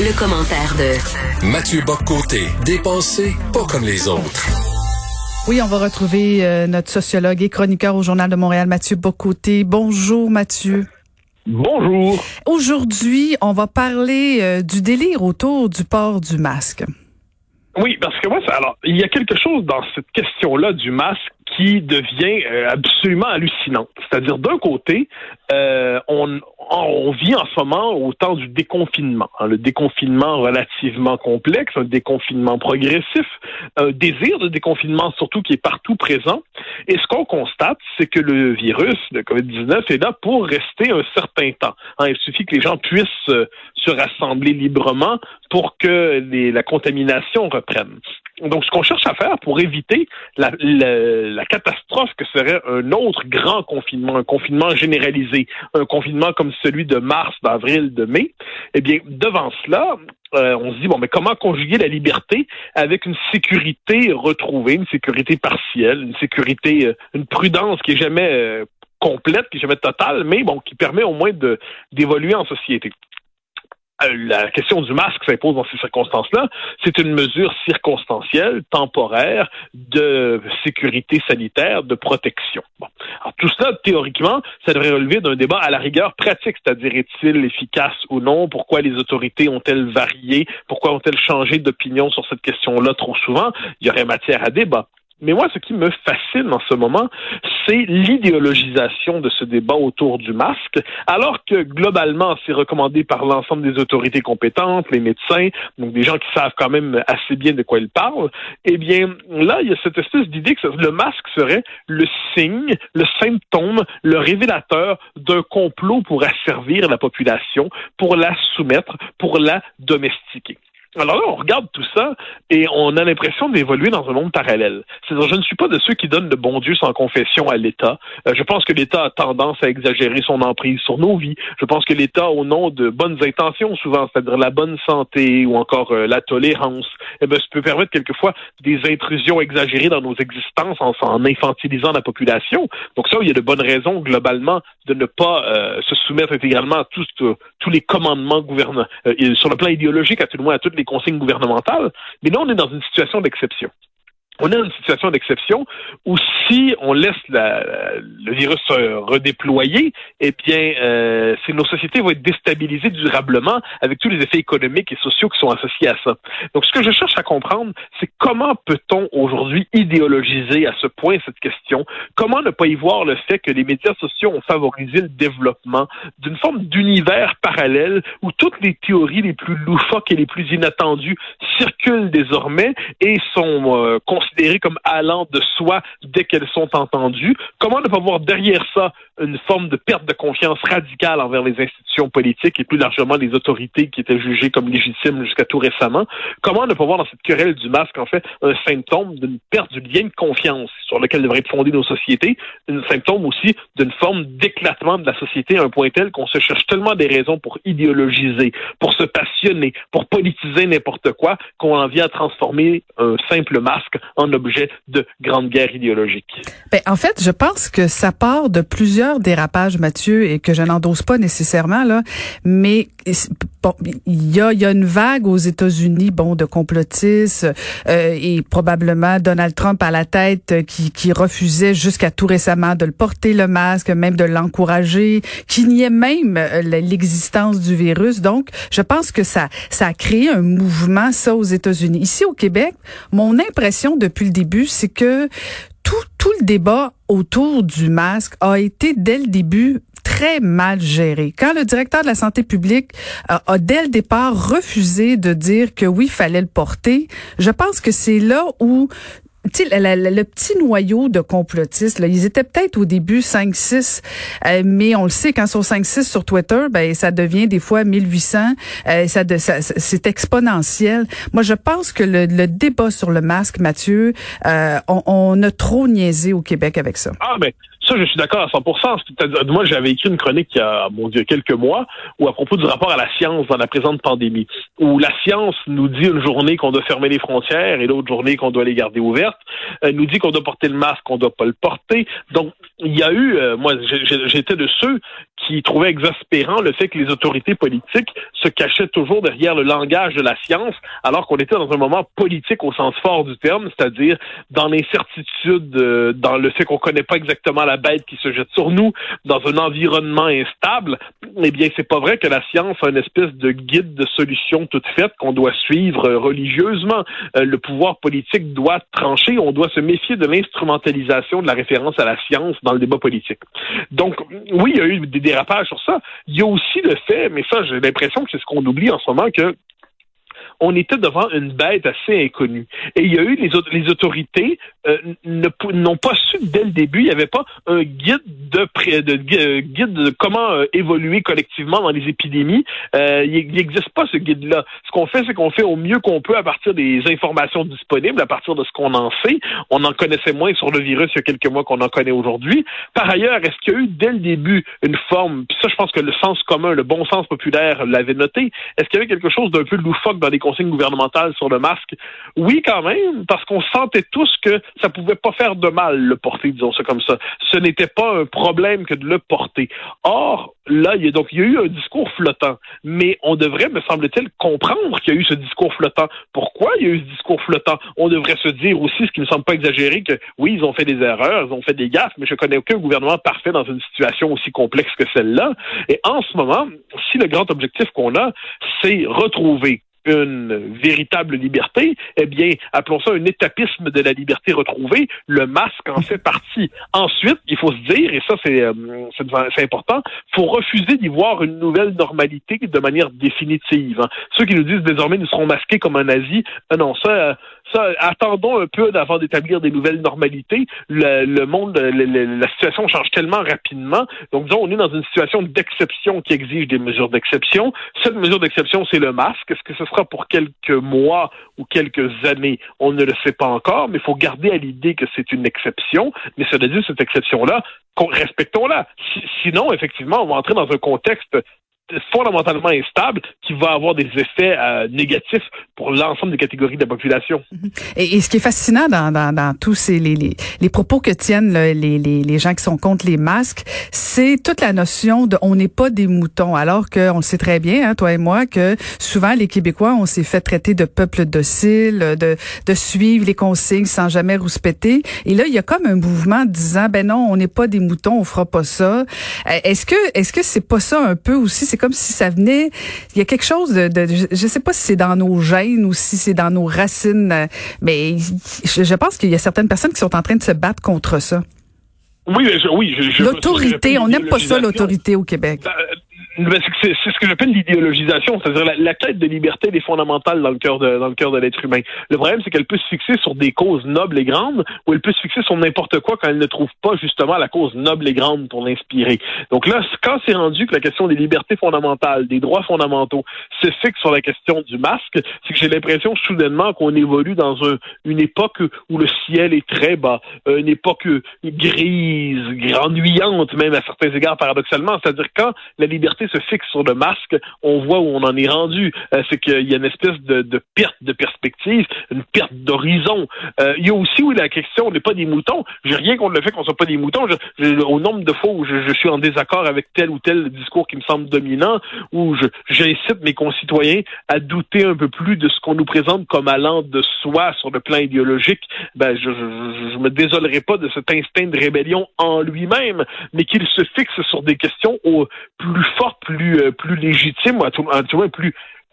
Le commentaire de Mathieu Bock-Côté, dépensé pas comme les autres. Oui, on va retrouver notre sociologue et chroniqueur au Journal de Montréal, Mathieu Bock-Côté. Bonjour Mathieu. Bonjour. Aujourd'hui, on va parler du délire autour du port du masque. Oui, parce que moi, alors, il y a quelque chose dans cette question-là du masque qui devient absolument hallucinante. C'est-à-dire, d'un côté, on vit en ce moment au temps du déconfinement, hein, le déconfinement relativement complexe, un déconfinement progressif, un désir de déconfinement surtout qui est partout présent. Et ce qu'on constate, c'est que le virus de COVID-19 est là pour rester un certain temps. Hein, il suffit que les gens puissent se rassembler librement pour que la contamination reprenne. Donc, ce qu'on cherche à faire pour éviter la catastrophe que serait un autre grand confinement, un confinement généralisé, un confinement comme celui de mars, d'avril, de mai, eh bien, devant cela, on se dit, bon, mais comment conjuguer la liberté avec une sécurité retrouvée, une sécurité partielle, une sécurité, une prudence qui est jamais complète, qui est jamais totale, mais bon, qui permet au moins d'évoluer en société. La question du masque s'impose dans ces circonstances-là. C'est une mesure circonstancielle, temporaire, de sécurité sanitaire, de protection. Bon. Alors, tout cela, théoriquement, ça devrait relever d'un débat à la rigueur pratique, c'est-à-dire est-il efficace ou non? Pourquoi les autorités ont-elles varié? Pourquoi ont-elles changé d'opinion sur cette question-là trop souvent? Il y aurait matière à débat. Mais moi, ce qui me fascine en ce moment, c'est l'idéologisation de ce débat autour du masque, alors que globalement, c'est recommandé par l'ensemble des autorités compétentes, les médecins, donc des gens qui savent quand même assez bien de quoi ils parlent. Eh bien, là, il y a cette espèce d'idée que le masque serait le signe, le symptôme, le révélateur d'un complot pour asservir la population, pour la soumettre, pour la domestiquer. Alors là, on regarde tout ça et on a l'impression d'évoluer dans un monde parallèle. C'est-à-dire, je ne suis pas de ceux qui donnent le bon Dieu sans confession à l'État. Je pense que l'État a tendance à exagérer son emprise sur nos vies. Je pense que l'État, au nom de bonnes intentions souvent, c'est-à-dire la bonne santé ou encore la tolérance, eh bien, ça peut permettre quelquefois des intrusions exagérées dans nos existences en infantilisant la population. Donc ça, il y a de bonnes raisons globalement de ne pas se soumettre intégralement à tous les commandements sur le plan idéologique, à tout le moins à toutes les consignes gouvernementales, mais là, on est dans une situation d'exception. On est dans une situation d'exception où si on laisse le virus se redéployer, eh bien, nos sociétés vont être déstabilisées durablement avec tous les effets économiques et sociaux qui sont associés à ça. Donc, ce que je cherche à comprendre, c'est comment peut-on aujourd'hui idéologiser à ce point cette question? Comment ne pas y voir le fait que les médias sociaux ont favorisé le développement d'une forme d'univers parallèle où toutes les théories les plus loufoques et les plus inattendues circulent désormais et sont considérées comme allant de soi dès qu'elles sont entendues. Comment ne pas voir derrière ça une forme de perte de confiance radicale envers les institutions politiques et plus largement les autorités qui étaient jugées comme légitimes jusqu'à tout récemment? Comment ne pas voir dans cette querelle du masque, en fait, un symptôme d'une perte du lien de confiance sur lequel devraient être fondées nos sociétés, un symptôme aussi d'une forme d'éclatement de la société à un point tel qu'on se cherche tellement des raisons pour idéologiser, pour se passionner, pour politiser n'importe quoi, qu'on en vient à transformer un simple masque en objet de grande guerre idéologique. Ben, en fait, je pense que ça part de plusieurs dérapages, Mathieu, et que je n'endosse pas nécessairement, là, mais bon, il y a une vague aux États-Unis, bon, de complotistes, et probablement Donald Trump à la tête qui refusait jusqu'à tout récemment de le porter, le masque, même de l'encourager, qui niait même l'existence du virus. Donc, je pense que ça a créé un mouvement, ça, aux États-Unis. Ici, au Québec, mon impression depuis le début, c'est que tout le débat autour du masque a été, dès le début, très mal géré. Quand le directeur de la santé publique a dès le départ refusé de dire que oui, fallait le porter, je pense que c'est là où le petit noyau de complotistes, là, ils étaient peut-être au début 5-6, mais on le sait, quand ils sont 5-6 sur Twitter, ben ça devient des fois 1800, c'est exponentiel. Moi, je pense que le débat sur le masque, Mathieu, on a trop niaisé au Québec avec ça. Ah, mais ça, je suis d'accord à 100%. Moi, j'avais écrit une chronique il y a, mon Dieu, quelques mois, où à propos du rapport à la science dans la présente pandémie, où la science nous dit une journée qu'on doit fermer les frontières et l'autre journée qu'on doit les garder ouvertes, nous dit qu'on doit porter le masque, qu'on doit pas le porter. Donc, il y a eu, moi, j'étais de ceux qui trouvait exaspérant le fait que les autorités politiques se cachaient toujours derrière le langage de la science, alors qu'on était dans un moment politique au sens fort du terme, c'est-à-dire dans l'incertitude, dans le fait qu'on connaît pas exactement la bête qui se jette sur nous, dans un environnement instable. Eh bien, c'est pas vrai que la science a une espèce de guide de solution toute faite qu'on doit suivre religieusement. Le pouvoir politique doit trancher, on doit se méfier de l'instrumentalisation de la référence à la science dans le débat politique. Donc, oui, il y a eu des dérapages sur ça. Il y a aussi le fait, mais ça, j'ai l'impression que c'est ce qu'on oublie en ce moment, que on était devant une bête assez inconnue. Et il y a eu les autorités n'ont pas su dès le début, il n'y avait pas un guide de comment évoluer collectivement dans les épidémies. Il n'existe pas ce guide-là. Ce qu'on fait, c'est qu'on fait au mieux qu'on peut à partir des informations disponibles, à partir de ce qu'on en sait. On en connaissait moins sur le virus il y a quelques mois qu'on en connaît aujourd'hui. Par ailleurs, est-ce qu'il y a eu dès le début une forme, puis ça je pense que le sens commun, le bon sens populaire l'avait noté, est-ce qu'il y avait quelque chose d'un peu loufoque dans les consignes gouvernementales sur le masque? Oui, quand même, parce qu'on sentait tous que ça pouvait pas faire de mal le porter, disons ça comme ça. Ce n'était pas un problème que de le porter. Or, là, il y a eu un discours flottant, mais on devrait, me semble-t-il, comprendre qu'il y a eu ce discours flottant. Pourquoi il y a eu ce discours flottant? On devrait se dire aussi, ce qui ne me semble pas exagéré, que oui, ils ont fait des erreurs, ils ont fait des gaffes, mais je connais aucun gouvernement parfait dans une situation aussi complexe que celle-là. Et en ce moment, si le grand objectif qu'on a, c'est retrouver une véritable liberté, eh bien, appelons ça un étapisme de la liberté retrouvée, le masque en fait partie. Ensuite, il faut se dire, et ça c'est important, faut refuser d'y voir une nouvelle normalité de manière définitive. Ceux qui nous disent désormais nous serons masqués comme en Asie, non, ça, attendons un peu avant d'établir des nouvelles normalités. Le monde, la situation change tellement rapidement. Donc, disons, on est dans une situation d'exception qui exige des mesures d'exception. Cette mesure d'exception, c'est le masque. Est-ce que ce sera pour quelques mois ou quelques années? On ne le sait pas encore, mais il faut garder à l'idée que c'est une exception. Mais cela dit, cette exception-là, respectons-la. Sinon, effectivement, on va entrer dans un contexte fondamentalement instable, qui va avoir des effets négatifs pour l'ensemble des catégories de la population. Et ce qui est fascinant dans tous les propos que tiennent les gens qui sont contre les masques, c'est toute la notion de on n'est pas des moutons, alors qu'on le sait très bien, hein, toi et moi, que souvent les Québécois, on s'est fait traiter de peuple docile, de suivre les consignes sans jamais rouspéter. Et là, il y a comme un mouvement disant, ben non, on n'est pas des moutons, on fera pas ça. Est-ce que c'est pas ça un peu aussi? C'est comme si ça venait, il y a quelque chose de je sais pas si c'est dans nos gènes ou si c'est dans nos racines, mais je pense qu'il y a certaines personnes qui sont en train de se battre contre ça. Oui, l'autorité, on n'aime pas ça, l'autorité au Québec. C'est ce que j'appelle l'idéologisation, c'est-à-dire la quête de liberté est fondamentale dans le cœur de l'être humain. Le problème, c'est qu'elle peut se fixer sur des causes nobles et grandes, ou elle peut se fixer sur n'importe quoi quand elle ne trouve pas justement la cause noble et grande pour l'inspirer. Donc là, quand c'est rendu que la question des libertés fondamentales, des droits fondamentaux, se fixe sur la question du masque, c'est que j'ai l'impression soudainement qu'on évolue dans une époque où le ciel est très bas, une époque grise, ennuyante même à certains égards paradoxalement, c'est-à-dire quand la liberté se fixe sur le masque, on voit où on en est rendu. C'est qu'il y a une espèce de perte de perspective, une perte d'horizon. Il y a aussi la question, on n'est pas des moutons. J'ai rien contre le fait qu'on ne soit pas des moutons. Au nombre de fois où je suis en désaccord avec tel ou tel discours qui me semble dominant, où j'incite mes concitoyens à douter un peu plus de ce qu'on nous présente comme allant de soi sur le plan idéologique, ben, je me désolerai pas de cet instinct de rébellion en lui-même, mais qu'il se fixe sur des questions plus fortes, plus légitime, ou à tout moins plus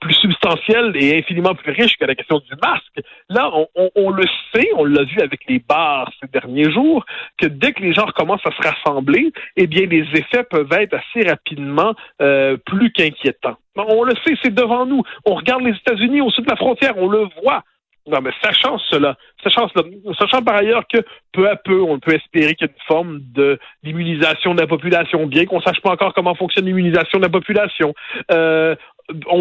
substantielle et infiniment plus riche que la question du masque. Là, on le sait, on l'a vu avec les bars ces derniers jours, que dès que les gens commencent à se rassembler, eh bien, les effets peuvent être assez rapidement plus qu'inquiétants. On le sait, c'est devant nous. On regarde les États-Unis au sud de la frontière, on le voit. Non, mais sachant par ailleurs que peu à peu, on peut espérer qu'il y a une forme d'immunisation de la population, bien qu'on ne sache pas encore comment fonctionne l'immunisation de la population. On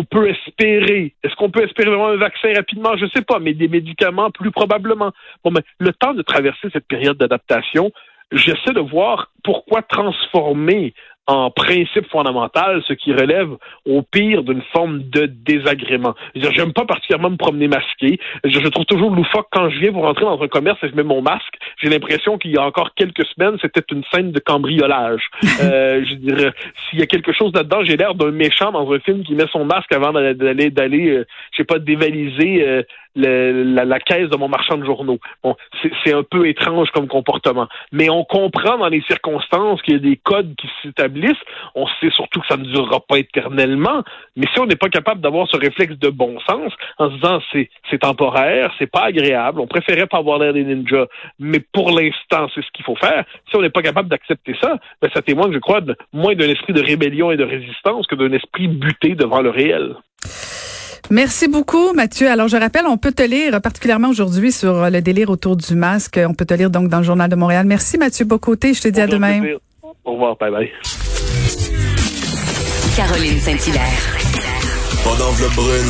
peut espérer. Est-ce qu'on peut espérer vraiment un vaccin rapidement? Je ne sais pas, mais des médicaments plus probablement. Bon, mais le temps de traverser cette période d'adaptation, j'essaie de voir pourquoi transformer en principe fondamental, ce qui relève au pire d'une forme de désagrément. Je veux dire, j'aime pas particulièrement me promener masqué. Je trouve toujours loufoque quand je viens pour rentrer dans un commerce et je mets mon masque. J'ai l'impression qu'il y a encore quelques semaines, c'était une scène de cambriolage. Je veux dire, s'il y a quelque chose là-dedans, j'ai l'air d'un méchant dans un film qui met son masque avant d'aller je sais pas, dévaliser la caisse de mon marchand de journaux. Bon, c'est un peu étrange comme comportement. Mais on comprend dans les circonstances qu'il y a des codes qui s'établissent. On sait surtout que ça ne durera pas éternellement. Mais si on n'est pas capable d'avoir ce réflexe de bon sens, en se disant c'est temporaire, c'est pas agréable, on préférait pas avoir l'air des ninjas, mais pour l'instant, c'est ce qu'il faut faire. Si on n'est pas capable d'accepter ça, ben ça témoigne, je crois, moins d'un esprit de rébellion et de résistance que d'un esprit buté devant le réel. Merci beaucoup, Mathieu. Alors, je rappelle, on peut te lire particulièrement aujourd'hui sur le délire autour du masque. On peut te lire donc dans le Journal de Montréal. Merci, Mathieu Bock-Côté. Je te dis à demain. Plaisir. Au revoir. Bye bye. Caroline Saint-Hilaire. Pas d'enveloppe brune,